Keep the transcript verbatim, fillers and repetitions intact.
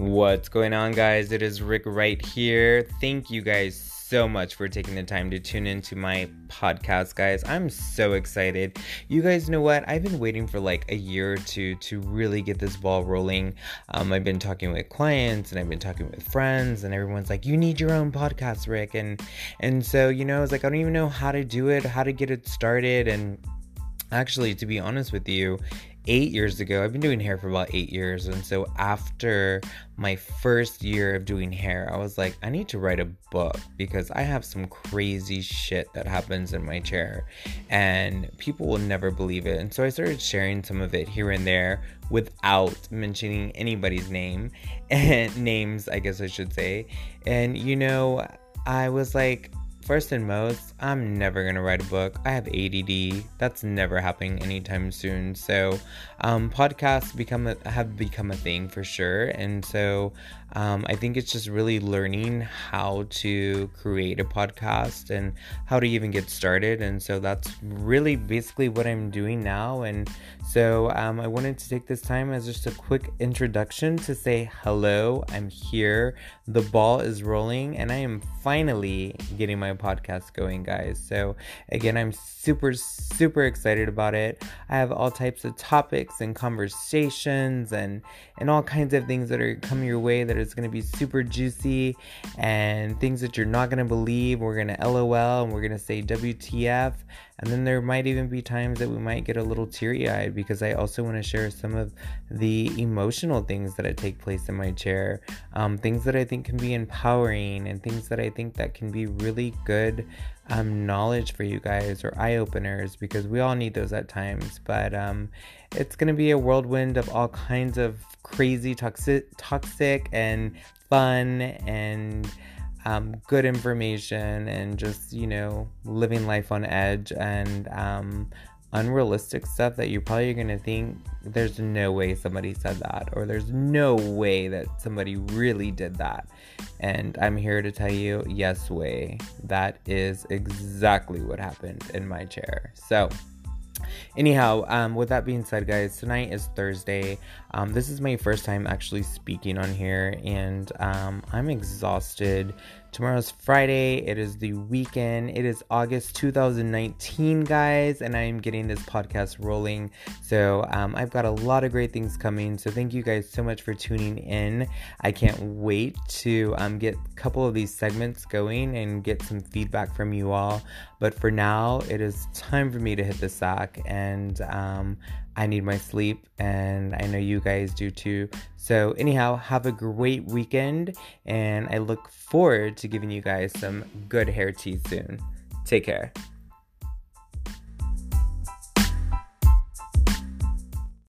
What's going on, guys? It is Rick right here. Thank you guys so much for taking the time to tune into my podcast, guys. I'm so excited. You guys know what? I've been waiting for like a year or two to really get this ball rolling. Um, I've been talking with clients and I've been talking with friends, and everyone's like, "You need your own podcast, Rick." And and so, you know, I was like, I don't even know how to do it, how to get it started. And actually, to be honest with you, Eight years ago, I've been doing hair for about eight years, and so after my first year of doing hair, I was like, I need to write a book because I have some crazy shit that happens in my chair, and people will never believe it. And so I started sharing some of it here and there without mentioning anybody's name, and names, I guess I should say. And you know, I was like, first and most, I'm never going to write a book. I have A D D. That's never happening anytime soon. So um, podcasts become a, have become a thing for sure. And so um, I think it's just really learning how to create a podcast and how to even get started. And so that's really basically what I'm doing now. And so um, I wanted to take this time as just a quick introduction to say hello. I'm here. The ball is rolling, and I am finally getting my podcast going, guys. So again, I'm super super excited about it. I have all types of topics and conversations and and all kinds of things that are coming your way that is going to be super juicy and things that you're not going to believe. We're going to LOL and we're going to say W T F, and then there might even be times that we might get a little teary-eyed because I also want to share some of the emotional things that take place in my chair, um, things that I think can be empowering and things that I think that can be really good um, knowledge for you guys, or eye-openers, because we all need those at times. But um, it's going to be a whirlwind of all kinds of crazy, toxic, toxic and fun and Um, good information, and just, you know, living life on edge, and um, unrealistic stuff that you're probably going to think there's no way somebody said that, or there's no way that somebody really did that. And I'm here to tell you, yes way, that is exactly what happened in my chair. So anyhow, um, with that being said, guys, tonight is Thursday. Um, this is my first time actually speaking on here, and um, I'm exhausted. Tomorrow's Friday. It is the weekend. It is August two thousand nineteen, guys, and I am getting this podcast rolling. So um, I've got a lot of great things coming. So thank you guys so much for tuning in. I can't wait to um, get a couple of these segments going and get some feedback from you all. But for now, it is time for me to hit the sack, and um, I need my sleep, and I know you guys do too. So anyhow, have a great weekend, and I look forward to giving you guys some good hair tea soon. Take care.